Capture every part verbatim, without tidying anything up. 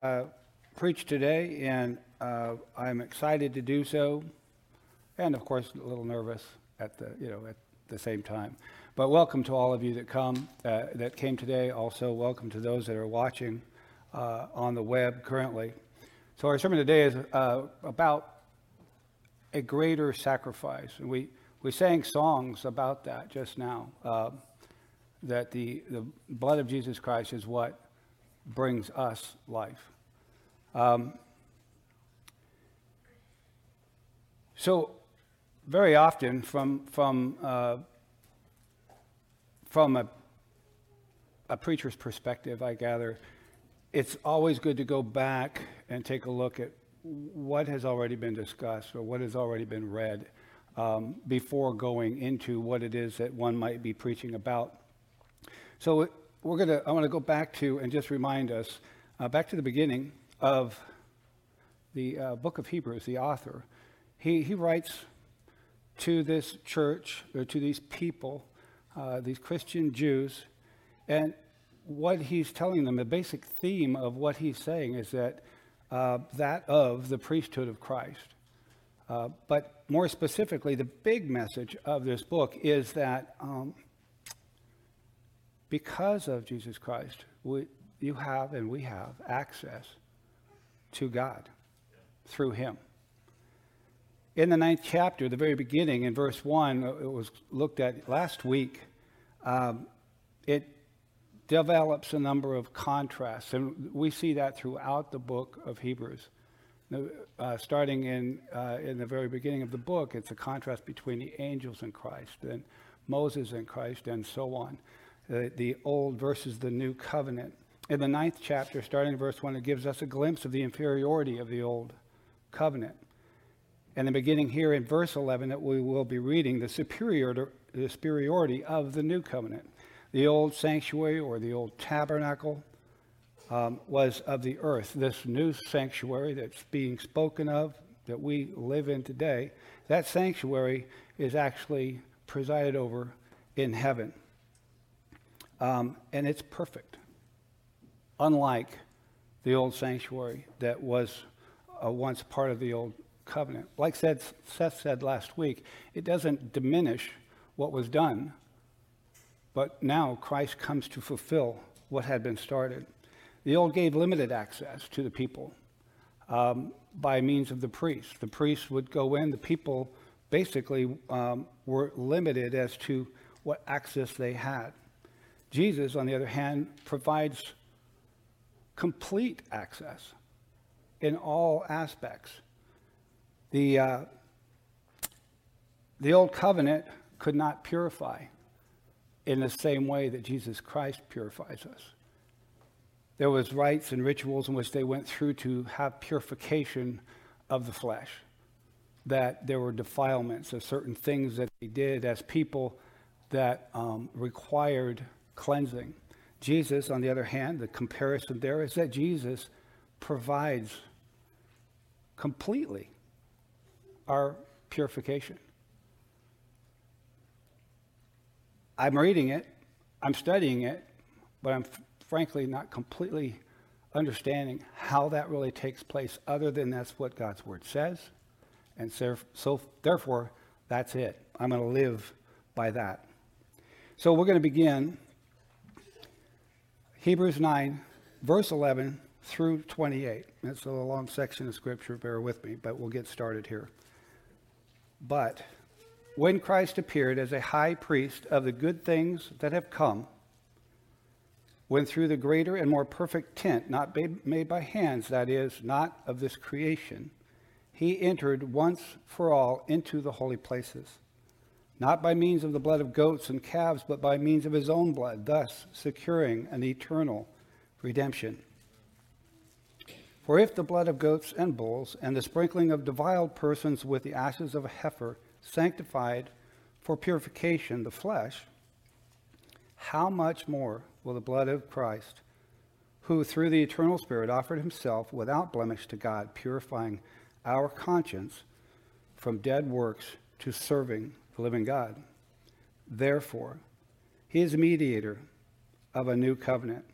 Uh, preach today, and uh, I'm excited to do so, and of course a little nervous at the you know at the same time. But welcome to all of you that come uh, that came today. Also welcome to those that are watching uh, on the web currently. So our sermon today is uh, about a greater sacrifice, and we we sang songs about that just now. Uh, that the the blood of Jesus Christ is what brings us life. Um, so very often from from uh, from a, a preacher's perspective, I gather, it's always good to go back and take a look at what has already been discussed or what has already been read um, before going into what it is that one might be preaching about. So it, We're gonna. I want to go back to and just remind us, uh, back to the beginning of the uh, book of Hebrews. The author, he he writes to this church or to these people, uh, these Christian Jews, and what he's telling them, the basic theme of what he's saying is that uh, that of the priesthood of Christ. Uh, but more specifically, the big message of this book is that. Um, Because of Jesus Christ, we, you have and we have access to God through him. In the ninth chapter, the very beginning, in verse one, it was looked at last week, um, it develops a number of contrasts. And we see that throughout the book of Hebrews. Uh, starting in uh, in the very beginning of the book, it's a contrast between the angels and Christ, and Moses and Christ, and so on. The, the old versus the new covenant. In the ninth chapter, starting in verse one, it gives us a glimpse of the inferiority of the old covenant. And then beginning here in verse eleven that we will be reading, the superior, the superiority of the new covenant. The old sanctuary or the old tabernacle um, was of the earth. This new sanctuary that's being spoken of, that we live in today, that sanctuary is actually presided over in heaven. Um, and it's perfect, unlike the old sanctuary that was uh, once part of the old covenant. Like Seth, Seth said last week, it doesn't diminish what was done, but now Christ comes to fulfill what had been started. The old gave limited access to the people um, by means of the priests. The priests would go in. The people basically um, were limited as to what access they had. Jesus, on the other hand, provides complete access in all aspects. The uh, the old covenant could not purify in the same way that Jesus Christ purifies us. There was rites and rituals in which they went through to have purification of the flesh, that there were defilements of certain things that they did as people that um, required cleansing. Jesus, on the other hand, the comparison there is that Jesus provides completely our purification. I'm reading it, I'm studying it, but I'm f- frankly not completely understanding how that really takes place other than that's what God's word says. And so, so therefore, that's it. I'm going to live by that. So we're going to begin Hebrews nine, verse eleven through twenty-eight. That's a long section of scripture, bear with me, but we'll get started here. But when Christ appeared as a high priest of the good things that have come, when through the greater and more perfect tent, not made by hands, that is, not of this creation, he entered once for all into the holy places, not by means of the blood of goats and calves, but by means of his own blood, thus securing an eternal redemption. For if the blood of goats and bulls and the sprinkling of defiled persons with the ashes of a heifer sanctified for purification the flesh, how much more will the blood of Christ, who through the eternal Spirit offered himself without blemish to God, purifying our conscience from dead works to serving living God. Therefore, he is mediator of a new covenant,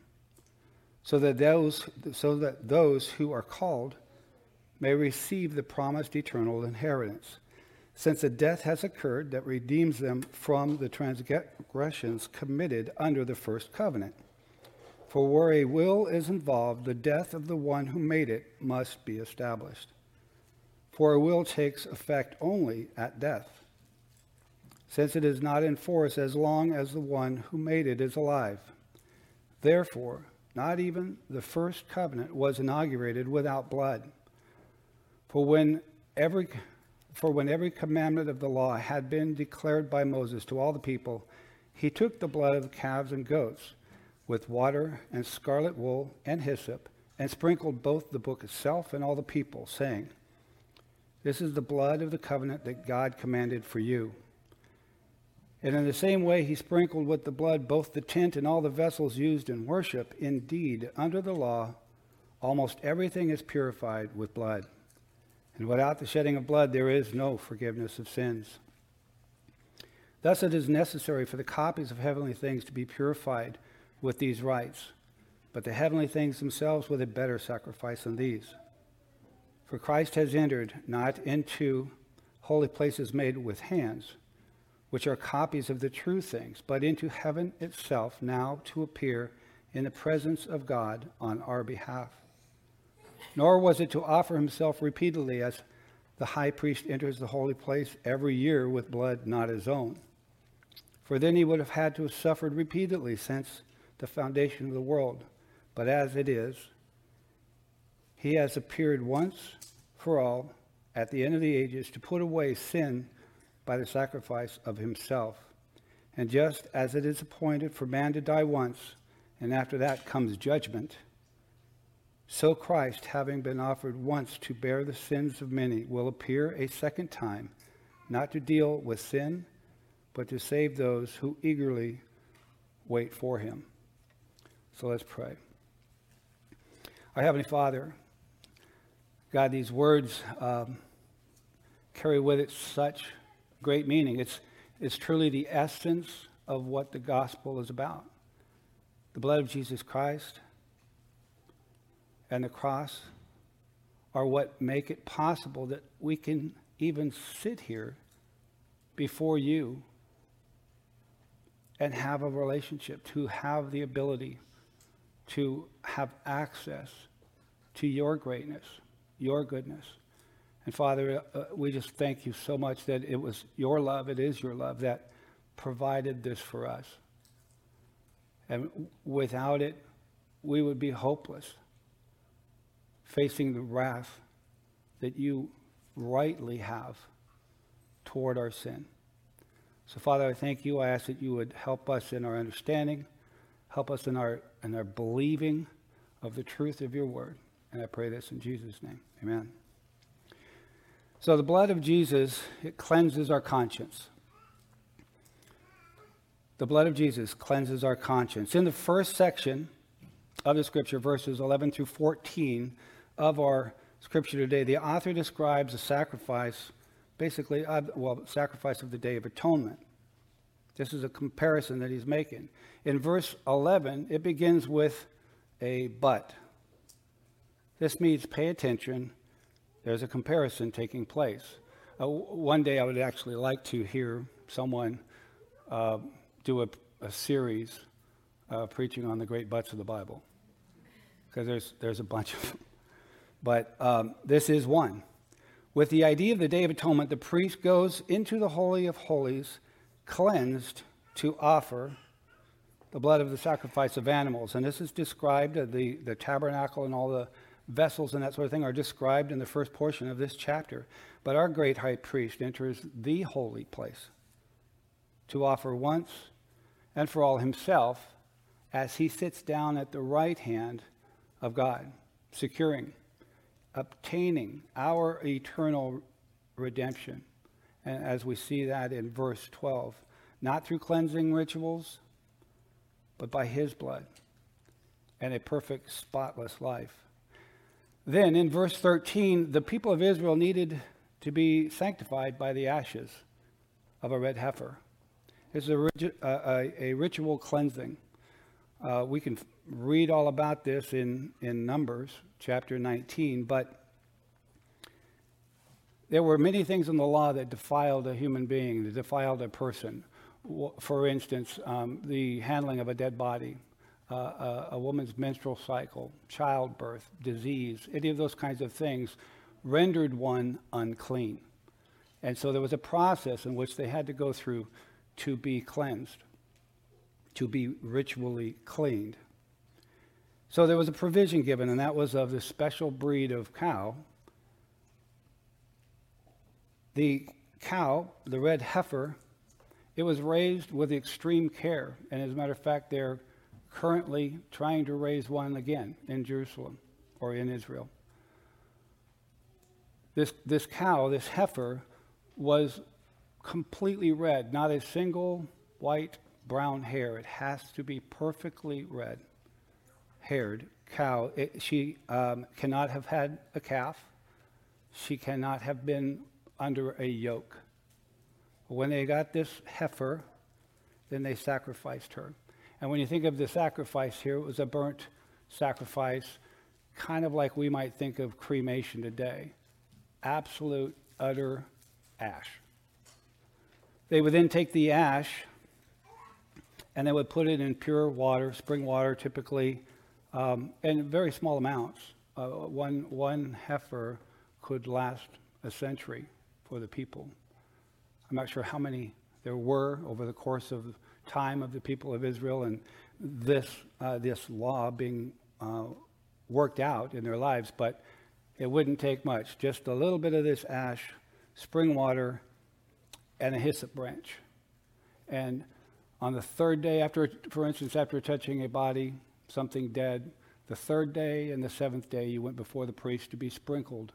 so that those so that those who are called may receive the promised eternal inheritance, since a death has occurred that redeems them from the transgressions committed under the first covenant. For where a will is involved, the death of the one who made it must be established. For a will takes effect only at death, since it is not in force as long as the one who made it is alive. Therefore, not even the first covenant was inaugurated without blood. For when every For when every commandment of the law had been declared by Moses to all the people, he took the blood of calves and goats with water and scarlet wool and hyssop, and sprinkled both the book itself and all the people, saying, "This is the blood of the covenant that God commanded for you." And in the same way he sprinkled with the blood both the tent and all the vessels used in worship. Indeed, under the law, almost everything is purified with blood. And without the shedding of blood, there is no forgiveness of sins. Thus it is necessary for the copies of heavenly things to be purified with these rites, but the heavenly things themselves with a better sacrifice than these. For Christ has entered not into holy places made with hands, which are copies of the true things, but into heaven itself, now to appear in the presence of God on our behalf. Nor was it to offer himself repeatedly, as the high priest enters the holy place every year with blood not his own. For then he would have had to have suffered repeatedly since the foundation of the world. But as it is, he has appeared once for all at the end of the ages to put away sin by the sacrifice of himself. And just as it is appointed for man to die once, and after that comes judgment, so Christ, having been offered once to bear the sins of many, will appear a second time, not to deal with sin, but to save those who eagerly wait for him. So let's pray. Our Heavenly Father, God, these words um, carry with it such great meaning. It's, it's truly the essence of what the gospel is about. The blood of Jesus Christ and the cross are what make it possible that we can even sit here before you and have a relationship, to have the ability to have access to your greatness, your goodness. And Father, uh, we just thank you so much that it was your love, it is your love that provided this for us. And without it, we would be hopeless, facing the wrath that you rightly have toward our sin. So, Father, I thank you. I ask that you would help us in our understanding, help us in our in our believing of the truth of your word. And I pray this in Jesus' name. Amen. So the blood of Jesus, it cleanses our conscience. The blood of Jesus cleanses our conscience. In the first section of the scripture, verses eleven through fourteen of our scripture today, the author describes a sacrifice, basically, well, sacrifice of the Day of Atonement. This is a comparison that he's making. In verse eleven, it begins with a but. This means pay attention. There's a comparison taking place. Uh, one day I would actually like to hear someone uh, do a, a series uh, preaching on the great buts of the Bible, because there's, there's a bunch of them. But um, this is one. With the idea of the Day of Atonement, the priest goes into the Holy of Holies, cleansed, to offer the blood of the sacrifice of animals. And this is described, uh, the, the tabernacle and all the vessels and that sort of thing are described in the first portion of this chapter. But our great high priest enters the holy place to offer once and for all himself, as he sits down at the right hand of God, securing, obtaining our eternal redemption. And as we see that in verse twelve, not through cleansing rituals, but by his blood and a perfect, spotless life. Then in verse thirteen, the people of Israel needed to be sanctified by the ashes of a red heifer. It's a, uh, a, a ritual cleansing. Uh, we can read all about this in, in Numbers chapter nineteen, but there were many things in the law that defiled a human being, that defiled a person. For instance, um, the handling of a dead body, uh, a, a woman's menstrual cycle, childbirth, disease, any of those kinds of things rendered one unclean. And so there was a process in which they had to go through to be cleansed, to be ritually cleaned. So there was a provision given, and that was of this special breed of cow. The cow, the red heifer, it was raised with extreme care. And as a matter of fact, they're currently trying to raise one again in Jerusalem or in Israel. This this cow, this heifer, was completely red, not a single white, brown hair. It has to be perfectly red haired cow. It, she um, cannot have had a calf. She cannot have been under a yoke. When they got this heifer, then they sacrificed her. And when you think of the sacrifice here, it was a burnt sacrifice, kind of like we might think of cremation today. Absolute, utter ash. They would then take the ash and they would put it in pure water, spring water typically, um, in very small amounts. Uh, one, one heifer could last a century for the people. I'm not sure how many there were over the course of time of the people of Israel, and this uh, this law being uh, worked out in their lives, but it wouldn't take much. Just a little bit of this ash, spring water, and a hyssop branch. And on the third day, after, for instance, after touching a body, something dead, the third day and the seventh day, you went before the priest to be sprinkled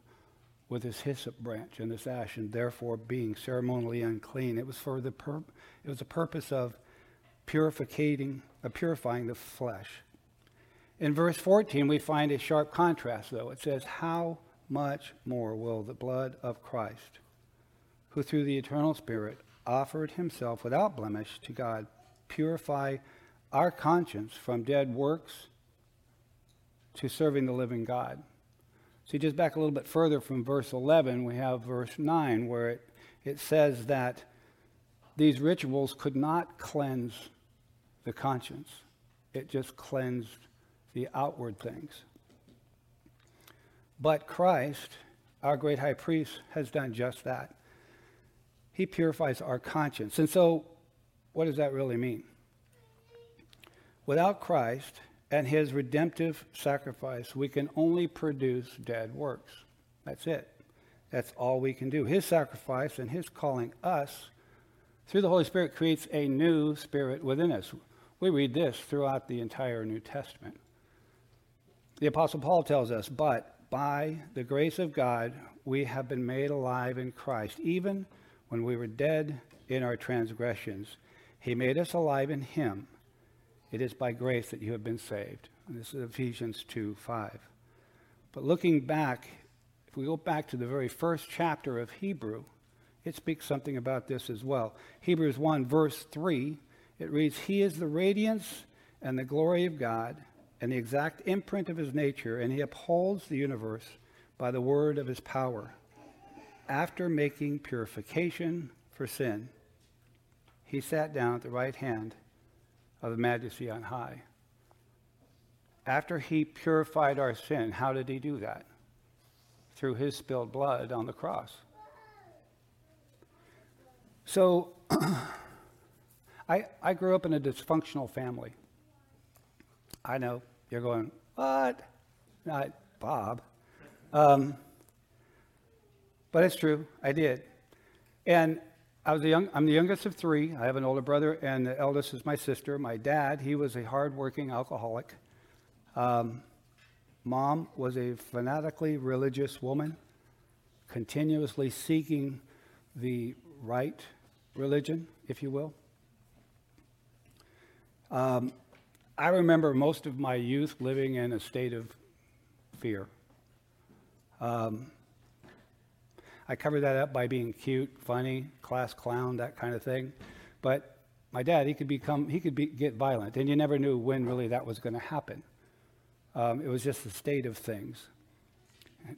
with this hyssop branch and this ash, and therefore being ceremonially unclean. It was for the pur- it was the purpose of purifying, uh, purifying the flesh. In verse fourteen, we find a sharp contrast, though. It says, "How much more will the blood of Christ, who through the eternal Spirit offered himself without blemish to God, purify our conscience from dead works to serving the living God." See, just back a little bit further from verse eleven, we have verse nine, where it, it says that these rituals could not cleanse the conscience. It just cleansed the outward things. But Christ, our great high priest, has done just that. He purifies our conscience. And so, what does that really mean? Without Christ and his redemptive sacrifice, we can only produce dead works. That's it. That's all we can do. His sacrifice and his calling us through the Holy Spirit creates a new spirit within us. We read this throughout the entire New Testament. The Apostle Paul tells us, "But by the grace of God, we have been made alive in Christ. Even when we were dead in our transgressions, he made us alive in him. It is by grace that you have been saved." And this is Ephesians two five. But looking back, if we go back to the very first chapter of Hebrew, it speaks something about this as well. Hebrews one, verse three, it reads, "He is the radiance and the glory of God and the exact imprint of his nature, and he upholds the universe by the word of his power. After making purification for sin, he sat down at the right hand of the majesty on high." After he purified our sin, how did he do that? Through his spilled blood on the cross. So I I grew up in a dysfunctional family. I know you're going, "What? Not Bob." Um, but it's true, I did. And I was the young, I'm the youngest of three. I have an older brother, and the eldest is my sister. My dad, he was a hard-working alcoholic. Um, mom was a fanatically religious woman, continuously seeking the right religion, if you will. Um, I remember most of my youth living in a state of fear. Um, I covered that up by being cute, funny, class clown, that kind of thing. But my dad, he could become, he could be, get violent, and you never knew when really that was going to happen. Um, it was just the state of things,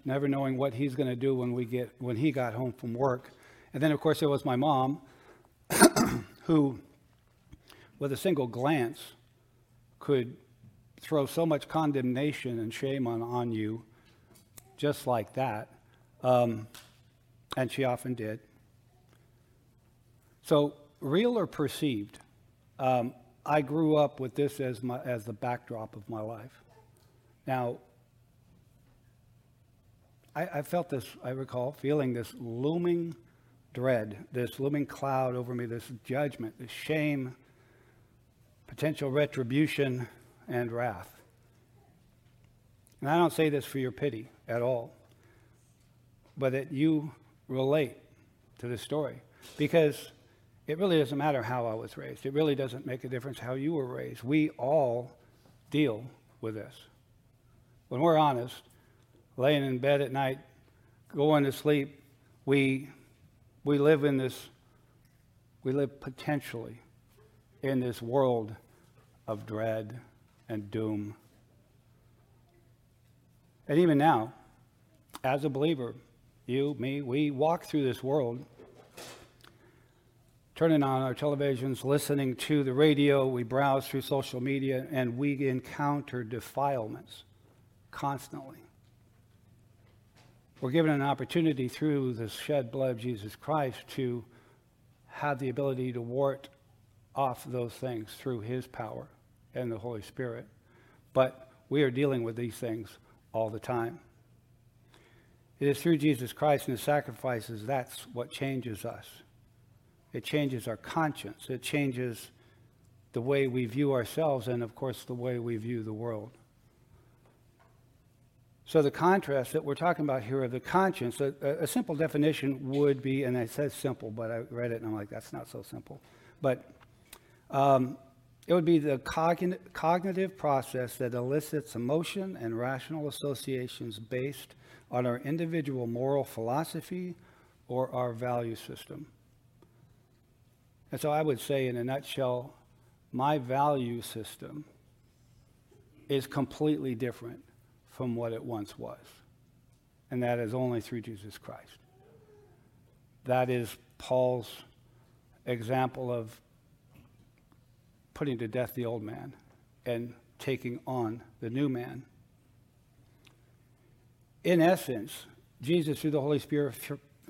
never knowing what he's going to do when we get when he got home from work. And then, of course, there was my mom, who, with a single glance, could throw so much condemnation and shame on, on you, just like that, um, and she often did. So, real or perceived, um, I grew up with this as my as the backdrop of my life. Now, I, I felt this, I recall feeling this looming dread, this looming cloud over me, this judgment, this shame, potential retribution, and wrath. And I don't say this for your pity at all, but that you relate to this story, because it really doesn't matter how I was raised. It really doesn't make a difference how you were raised. We all deal with this. When we're honest, laying in bed at night, going to sleep, we we live in this, we live potentially in this world of dread and doom. And even now, as a believer, you, me, we walk through this world, turning on our televisions, listening to the radio, we browse through social media, and we encounter defilements constantly. We're given an opportunity through the shed blood of Jesus Christ to have the ability to ward off those things through his power and the Holy Spirit. But we are dealing with these things all the time. It is through Jesus Christ and his sacrifices that's what changes us. It changes our conscience. It changes the way we view ourselves and, of course, the way we view the world. So the contrast that we're talking about here of the conscience, a, a simple definition would be, and it says simple, but I read it and I'm like, that's not so simple. But um, it would be the cogn- cognitive process that elicits emotion and rational associations based on our individual moral philosophy or our value system. And so I would say, in a nutshell, my value system is completely different from what it once was. And that is only through Jesus Christ. That is Paul's example of putting to death the old man and taking on the new man. In essence, Jesus, through the Holy Spirit,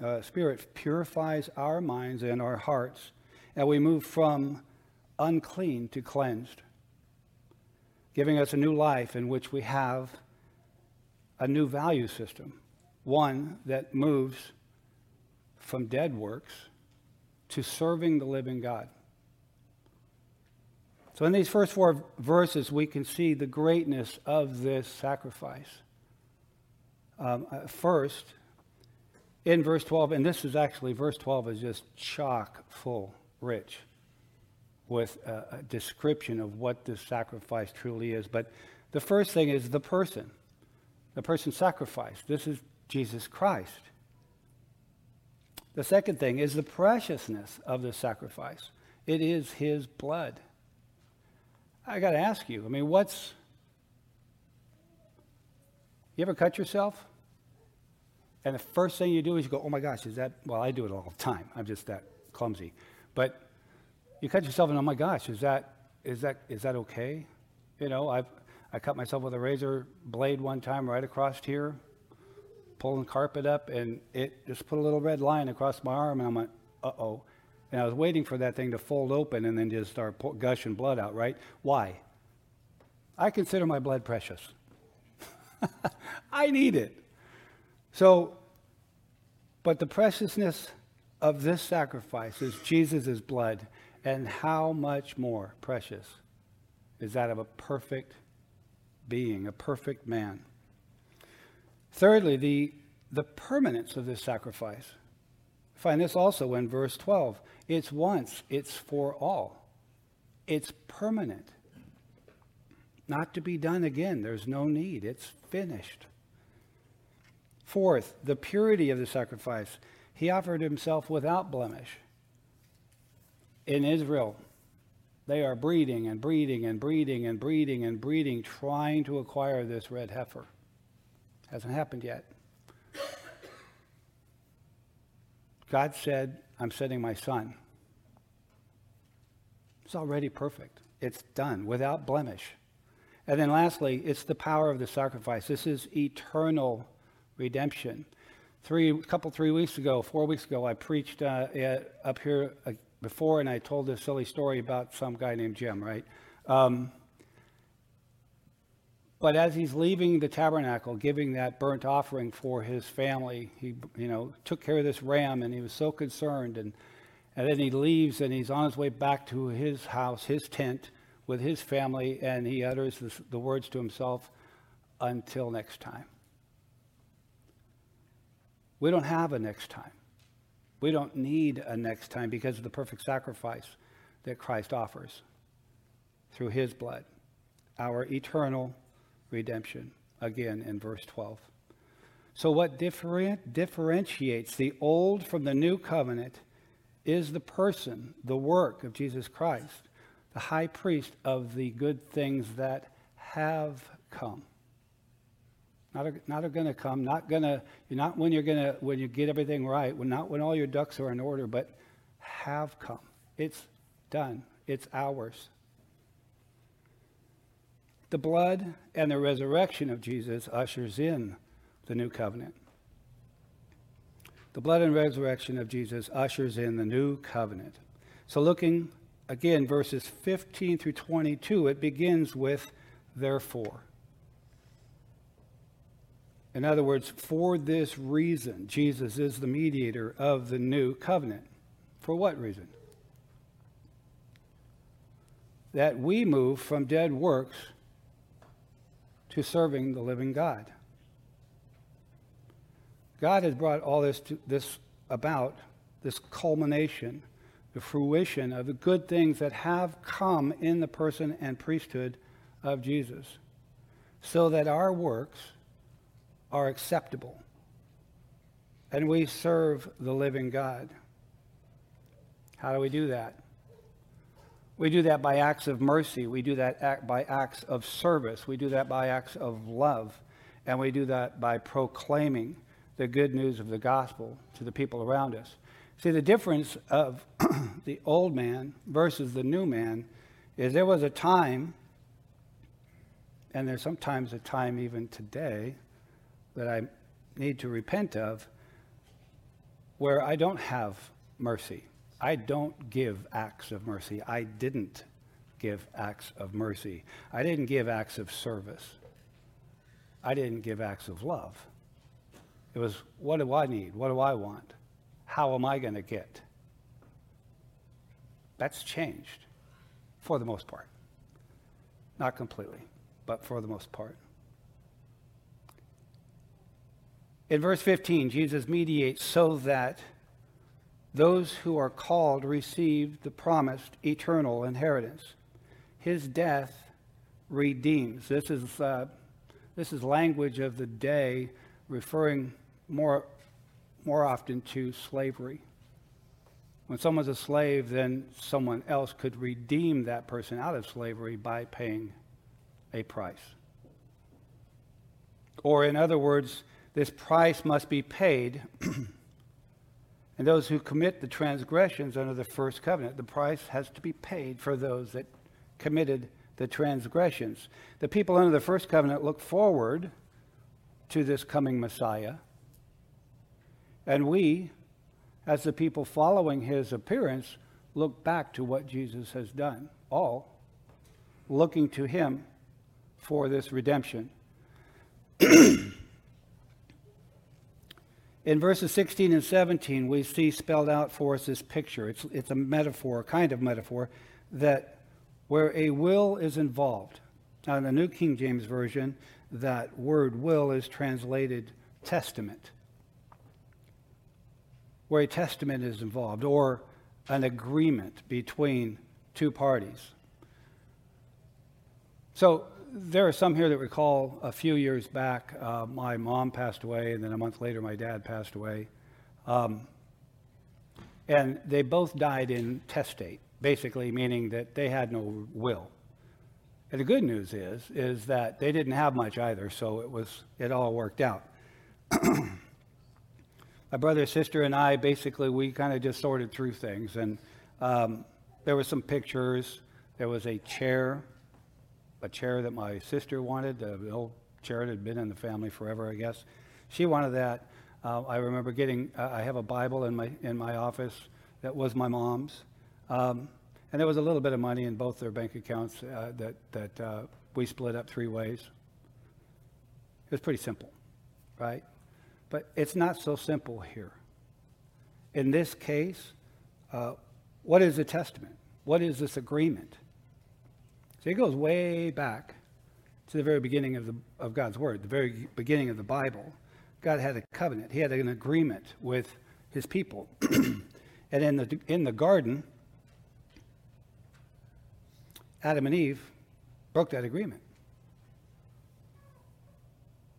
uh, Spirit purifies our minds and our hearts, and we move from unclean to cleansed, giving us a new life in which we have a new value system, one that moves from dead works to serving the living God. So in these first four verses, we can see the greatness of this sacrifice. Um, first, in verse twelve, and this is actually, verse twelve is just chock full, rich with a, a description of what this sacrifice truly is. But the first thing is the person, the person sacrificed. This is Jesus Christ. The second thing is the preciousness of the sacrifice. It is his blood. I got to ask you, I mean, what's, you ever cut yourself? And the first thing you do is you go, oh my gosh, is that, well, I do it all the time. I'm just that clumsy. But you cut yourself and, oh my gosh, is that is that is that okay? You know, I've I cut myself with a razor blade one time right across here, pulling carpet up, and it just put a little red line across my arm, and I'm like, uh-oh. And I was waiting for that thing to fold open and then just start po- gushing blood out, right? Why? I consider my blood precious. I need it. So, but the preciousness of this sacrifice is Jesus' blood, and how much more precious is that of a perfect being, a perfect man. Thirdly, the, the permanence of this sacrifice. Find this also in verse twelve. It's once, it's for all. It's permanent. Not to be done again. There's no need. It's finished. Fourth, the purity of the sacrifice. He offered himself without blemish. In Israel, They are breeding and breeding and breeding and breeding and breeding, trying to acquire this red heifer. Hasn't happened yet. God said, I'm sending my son. It's already perfect. It's done without blemish. And then lastly, it's the power of the sacrifice. This is eternal redemption. Three, a couple, three weeks ago, four weeks ago, I preached uh, at, up here uh, before, and I told this silly story about some guy named Jim, right? Um, but as he's leaving the tabernacle, giving that burnt offering for his family, he, you know, took care of this ram, and he was so concerned, and and then he leaves, and he's on his way back to his house, his tent, with his family, and he utters this, the words to himself, until next time. We don't have a next time. We don't need a next time because of the perfect sacrifice that Christ offers through his blood, our eternal redemption, again in verse twelve. So what different, differentiates the old from the new covenant is the person, the work of Jesus Christ, the high priest of the good things that have come. Not are, not are going to come. Not going to. Not when you're going to. When you get everything right. When not when all your ducks are in order. But have come. It's done. It's ours. The blood and the resurrection of Jesus ushers in the new covenant. The blood and resurrection of Jesus ushers in the new covenant. So looking again, verses fifteen through twenty-two. It begins with therefore. In other words, for this reason, Jesus is the mediator of the new covenant. For what reason? That we move from dead works to serving the living God. God has brought all this to, this about, this culmination, the fruition of the good things that have come in the person and priesthood of Jesus, so that our works are acceptable, and we serve the living God. How do we do that? We do that by acts of mercy. We do that act by acts of service. We do that by acts of love, and we do that by proclaiming the good news of the gospel to the people around us. See, the difference of the old man versus the new man is there was a time, and there's sometimes a time even today, that I need to repent of, where I don't have mercy. I don't give acts of mercy. I didn't give acts of mercy. I didn't give acts of service. I didn't give acts of love. It was, what do I need? What do I want? How am I going to get? That's changed, for the most part. Not completely, but for the most part. In verse fifteen, Jesus mediates so that those who are called receive the promised eternal inheritance. His death redeems. This is uh, this is language of the day, referring more more often to slavery. When someone's a slave, then someone else could redeem that person out of slavery by paying a price. Or in other words, this price must be paid, and those who commit the transgressions under the first covenant, the price has to be paid for those that committed the transgressions. The people under the first covenant look forward to this coming Messiah, and we, as the people following his appearance, look back to what Jesus has done, all looking to him for this redemption. In verses sixteen and seventeen, we see spelled out for us this picture. It's it's a metaphor, a kind of metaphor, that where a will is involved. Now, in the New King James Version, that word will is translated testament, where a testament is involved, or an agreement between two parties. So there are some here that recall a few years back, uh, my mom passed away, and then a month later, my dad passed away. Um, and they both died in intestate basically meaning that they had no will. And the good news is, is that they didn't have much either, so it was, it all worked out. My brother, sister, and I, basically, we kind of just sorted through things. And um, there were some pictures. There was a chair, a chair that my sister wanted, the old chair that had been in the family forever, I guess. She wanted that. Uh, I remember getting, uh, I have a Bible in my in my office that was my mom's. Um, and there was a little bit of money in both their bank accounts uh, that, that uh, we split up three ways. It was pretty simple, right? But it's not so simple here. In this case, uh, what is the testament? What is this agreement? So it goes way back to the very beginning of the of God's Word, the very beginning of the Bible. God had a covenant. He had an agreement with his people. And in the in the garden, Adam and Eve broke that agreement.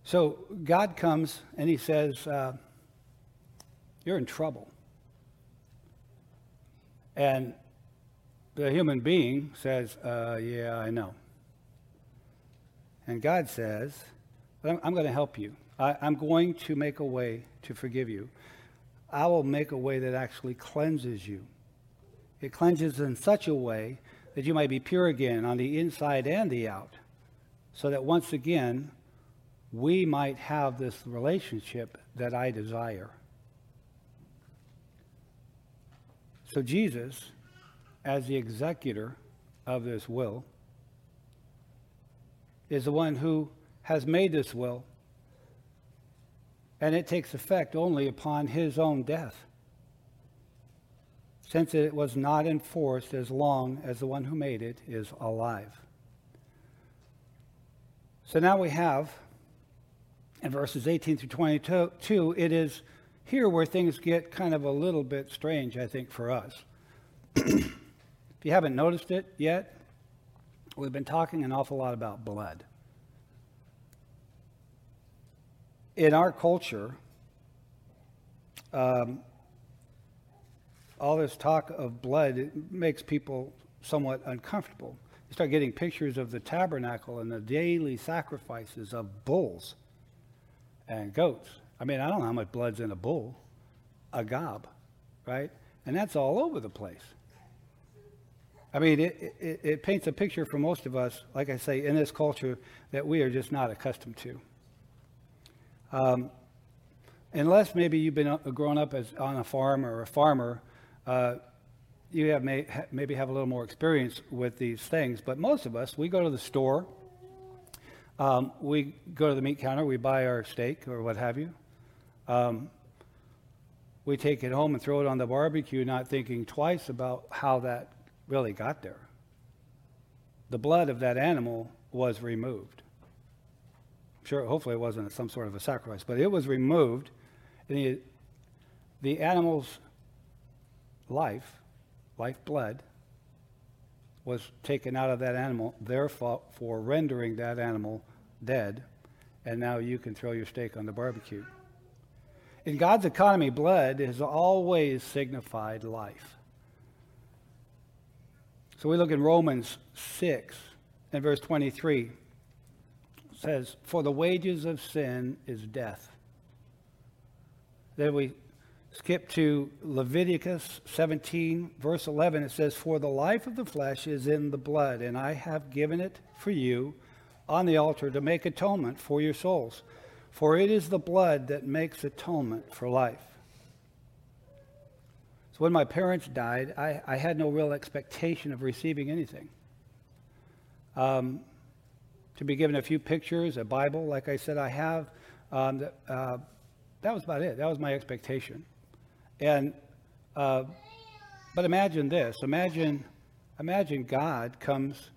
So God comes and he says, uh, you're in trouble. And the human being says, uh, yeah, I know. And God says, but I'm, I'm going to help you. I, I'm going to make a way to forgive you. I will make a way that actually cleanses you. It cleanses in such a way that you might be pure again on the inside and the out, so that once again, we might have this relationship that I desire. So Jesus, as the executor of this will, is the one who has made this will, and it takes effect only upon his own death, since it was not enforced as long as the one who made it is alive. So now we have, in verses eighteen through twenty-two, it is here where things get kind of a little bit strange, I think, for us. If you haven't noticed it yet, we've been talking an awful lot about blood. In our culture, um, all this talk of blood makes people somewhat uncomfortable. You start getting pictures of the tabernacle and the daily sacrifices of bulls and goats. I mean, I don't know how much blood's in a bull, a gob, right? And that's all over the place. I mean, it, it, it paints a picture for most of us, like I say, in this culture that we are just not accustomed to. Um, unless maybe you've been grown up as on a farm or a farmer, uh, you have may, maybe have a little more experience with these things. But most of us, we go to the store. Um, we go to the meat counter, we buy our steak or what have you. Um, we take it home and throw it on the barbecue, not thinking twice about how that really got there. The blood of that animal was removed. Sure, hopefully it wasn't some sort of a sacrifice, but it was removed, and the, the animal's life, life blood, was taken out of that animal, therefore rendering that animal dead, and now you can throw your steak on the barbecue. In God's economy, blood has always signified life. So we look in Romans six, and verse twenty-three, it says, for the wages of sin is death. Then we skip to Leviticus seventeen, verse eleven. It says, for the life of the flesh is in the blood, and I have given it for you on the altar to make atonement for your souls. For it is the blood that makes atonement for life. So when my parents died, I, I had no real expectation of receiving anything. Um, to be given a few pictures, a Bible, like I said, I have. Um, that, uh, that was about it. That was my expectation. And, uh, but imagine this, imagine, imagine God comes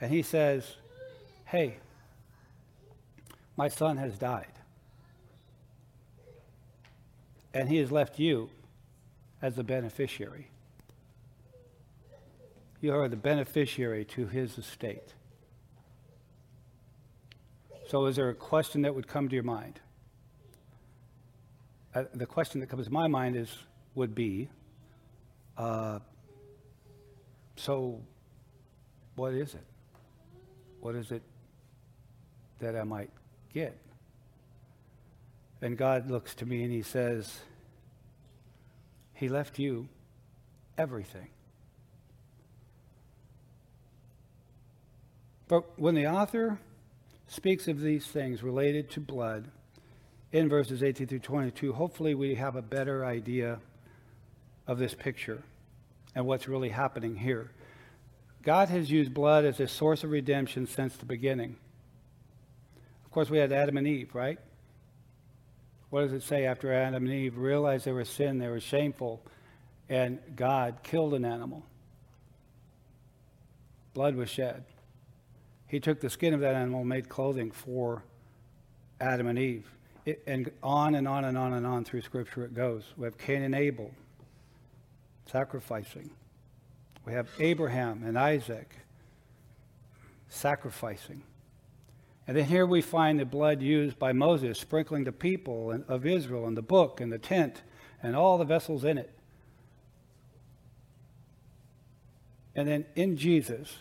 and he says, hey, my son has died. And he has left you as the beneficiary. You are the beneficiary to his estate. So is there a question that would come to your mind? Uh, the question that comes to my mind is, would be, uh, So what is it? What is it that I might get? And God looks to me and he says, he left you everything. But when the author speaks of these things related to blood in verses eighteen through twenty-two, hopefully we have a better idea of this picture and what's really happening here. God has used blood as a source of redemption since the beginning. Of course, we had Adam and Eve, right? What does it say after Adam and Eve realized they were sin, they were shameful, and God killed an animal? Blood was shed. He took the skin of that animal and made clothing for Adam and Eve. It, and on and on and on and on through Scripture it goes. We have Cain and Abel sacrificing. We have Abraham and Isaac sacrificing. And then here we find the blood used by Moses, sprinkling the people of Israel and the book and the tent and all the vessels in it. And then in Jesus,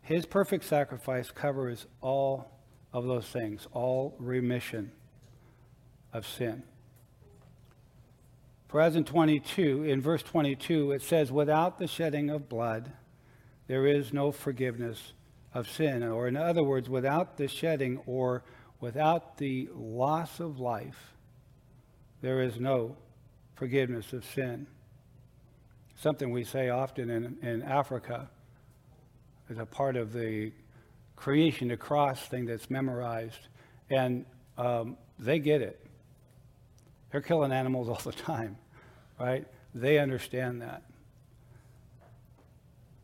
his perfect sacrifice covers all of those things, all remission of sin. For as in twenty-two, in verse twenty-two, it says, without the shedding of blood, there is no forgiveness of sin. Or in other words, without the shedding or without the loss of life, there is no forgiveness of sin. Something we say often in, in Africa is a part of the creation to cross thing that's memorized, and um, they get it. They're killing animals all the time, right? They understand that.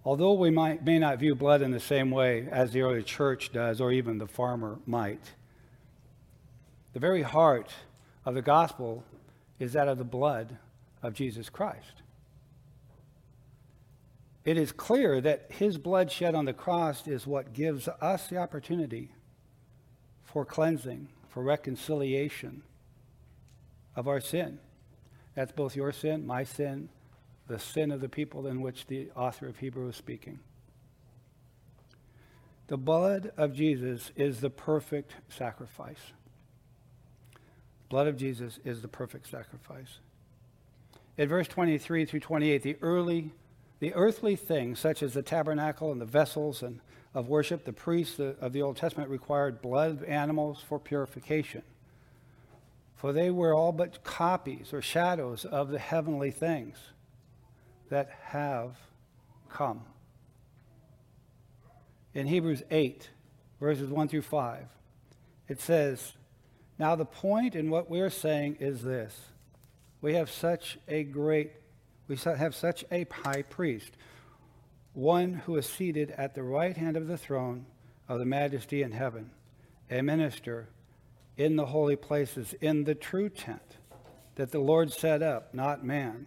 Although we might, may not view blood in the same way as the early church does, or even the farmer might, the very heart of the gospel is that of the blood of Jesus Christ. It is clear that his blood shed on the cross is what gives us the opportunity for cleansing, for reconciliation of our sin. That's both your sin, my sin, the sin of the people in which the author of Hebrews is speaking. The blood of Jesus is the perfect sacrifice. Blood of Jesus is the perfect sacrifice. In verse twenty-three through twenty-eight, the early The earthly things, such as the tabernacle and the vessels and of worship, the priests of the Old Testament required blood of animals for purification. For they were all but copies or shadows of the heavenly things that have come. In Hebrews eight, verses one through five, it says, now the point in what we are saying is this. We have such a great We have such a high priest, one who is seated at the right hand of the throne of the majesty in heaven, a minister in the holy places, in the true tent that the Lord set up, not man.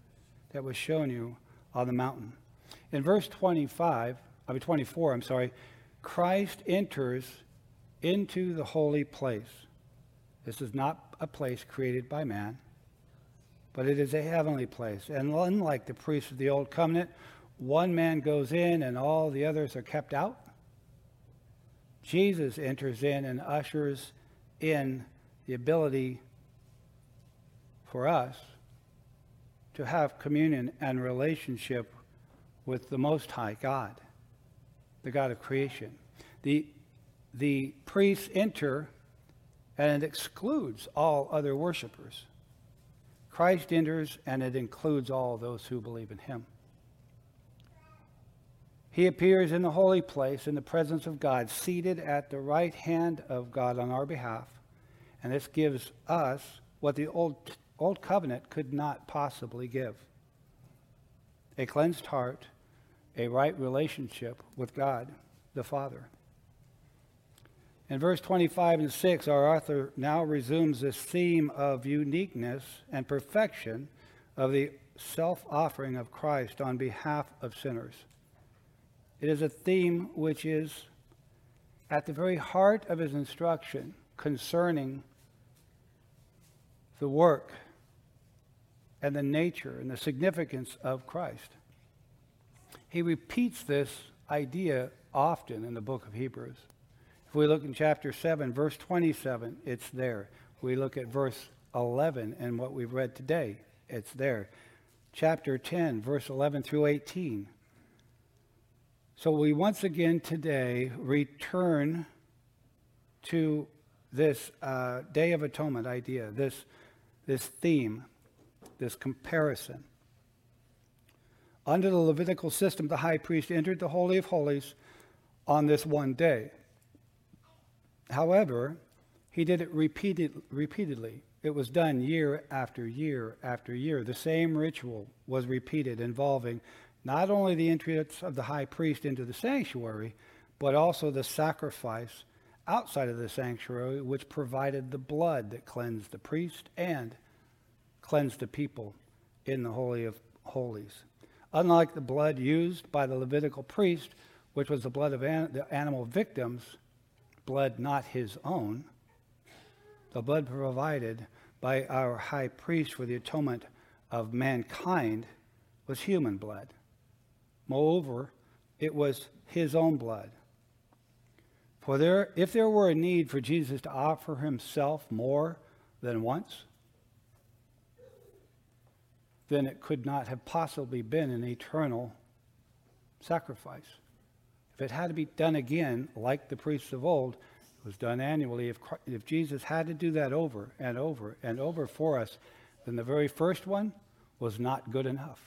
that was shown you on the mountain. In verse twenty-five, I mean twenty-four, I'm sorry, Christ enters into the holy place. This is not a place created by man, but it is a heavenly place. And unlike the priests of the Old Covenant, one man goes in and all the others are kept out. Jesus enters in and ushers in the ability for us to have communion and relationship with the Most High God, the God of creation. The, the priests enter and it excludes all other worshipers. Christ enters, and it includes all those who believe in him. He appears in the holy place in the presence of God, seated at the right hand of God on our behalf. And this gives us what the old, old covenant could not possibly give. A cleansed heart a right relationship with God the Father. In verse twenty-five and six, our author now resumes this theme of uniqueness and perfection of the self-offering of Christ on behalf of sinners. It is a theme which is at the very heart of his instruction concerning the work and the nature and the significance of Christ. He repeats this idea often in the book of Hebrews. If we look in chapter seven, verse twenty-seven, it's there. We look at verse eleven and what we've read today, it's there. Chapter ten, verse eleven through eighteen. So we once again today return to this uh, Day of Atonement idea, this, this theme, this comparison. Under the Levitical system, the high priest entered the Holy of Holies on this one day. However, he did it repeated, repeatedly. It was done year after year after year. The same ritual was repeated, involving not only the entrance of the high priest into the sanctuary, but also the sacrifice outside of the sanctuary, which provided the blood that cleansed the priest and cleansed the people in the Holy of Holies. Unlike the blood used by the Levitical priest, which was the blood of an- the animal victims, blood not his own, the blood provided by our high priest for the atonement of mankind was human blood. Moreover, it was his own blood. For there, if there were a need for Jesus to offer himself more than once, then it could not have possibly been an eternal sacrifice. If it had to be done again, like the priests of old, it was done annually. If, Christ, if Jesus had to do that over and over and over for us, then the very first one was not good enough.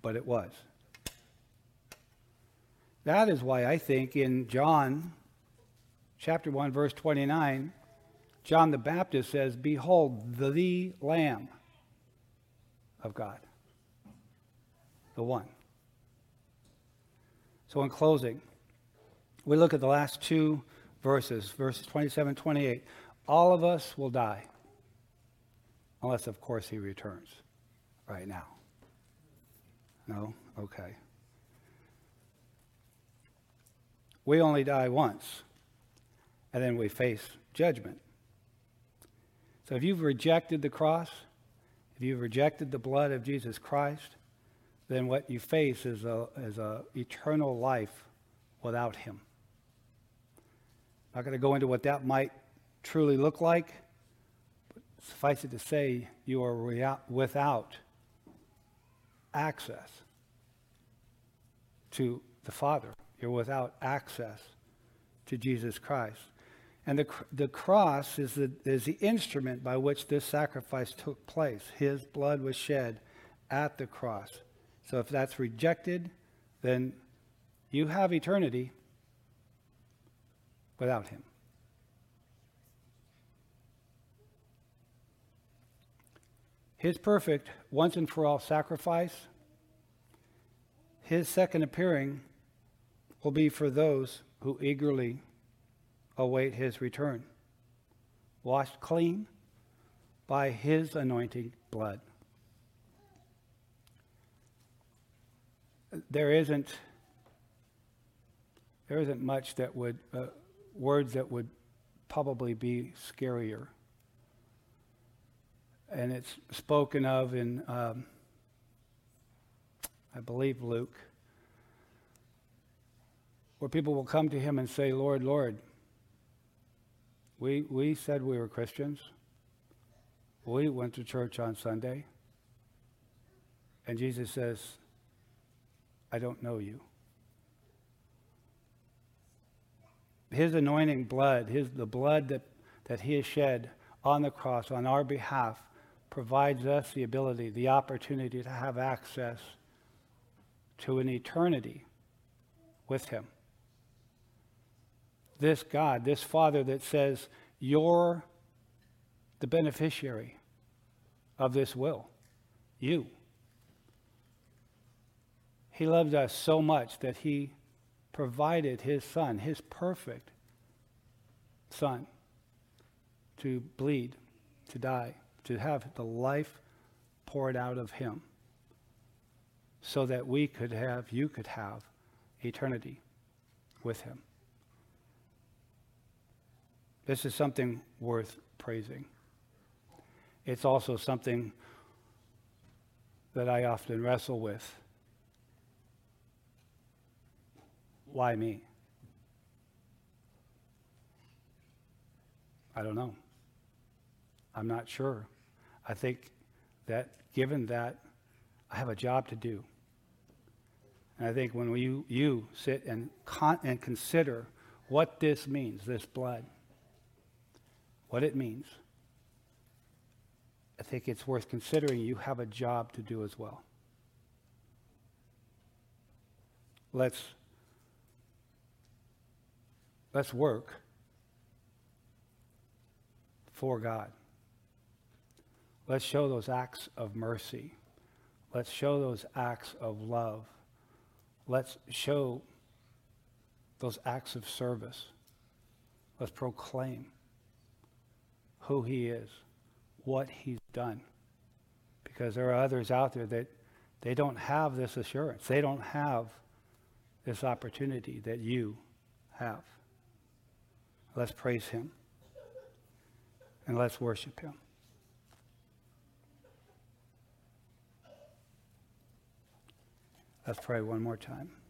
But it was. That is why I think in John chapter one, verse twenty-nine, John the Baptist says, "Behold, the Lamb of God." The one. So in closing, we look at the last two verses, verses twenty-seven and twenty-eight. All of us will die. Unless, of course, he returns right now. No? Okay. We only die once, and then we face judgment. So if you've rejected the cross, if you've rejected the blood of Jesus Christ, then what you face is a, is a eternal life without him. I'm not going to go into what that might truly look like, but suffice it to say, you are rea- without access to the Father. You're without access to Jesus Christ. And the the cross is the, is the instrument by which this sacrifice took place. His blood was shed at the cross. So if that's rejected, then you have eternity without him. His perfect once and for all sacrifice, his second appearing, will be for those who eagerly await his return, washed clean by his anointing blood. There isn't, there isn't much that would, uh, words that would probably be scarier. And it's spoken of in, um, I believe, Luke, where people will come to him and say, "Lord, Lord, we we said we were Christians. We went to church on Sunday." And Jesus says, "I don't know you." His anointing blood, his the blood that, that he has shed on the cross on our behalf, provides us the ability, the opportunity to have access to an eternity with him. This God, this Father that says, "You're the beneficiary of this will. You." He loved us so much that he provided his son, his perfect son, to bleed, to die, to have the life poured out of him so that we could have, you could have eternity with him. This is something worth praising. It's also something that I often wrestle with. Why me? I don't know. I'm not sure. I think that given that I have a job to do. And I think when you, you sit and con- and consider what this means, this blood, what it means, I think it's worth considering you have a job to do as well. Let's let's work for God. Let's show those acts of mercy. Let's show those acts of love. Let's show those acts of service. Let's proclaim who he is, what he's done. Because there are others out there that they don't have this assurance. They don't have this opportunity that you have. Let's praise him. And let's worship him. Let's pray one more time.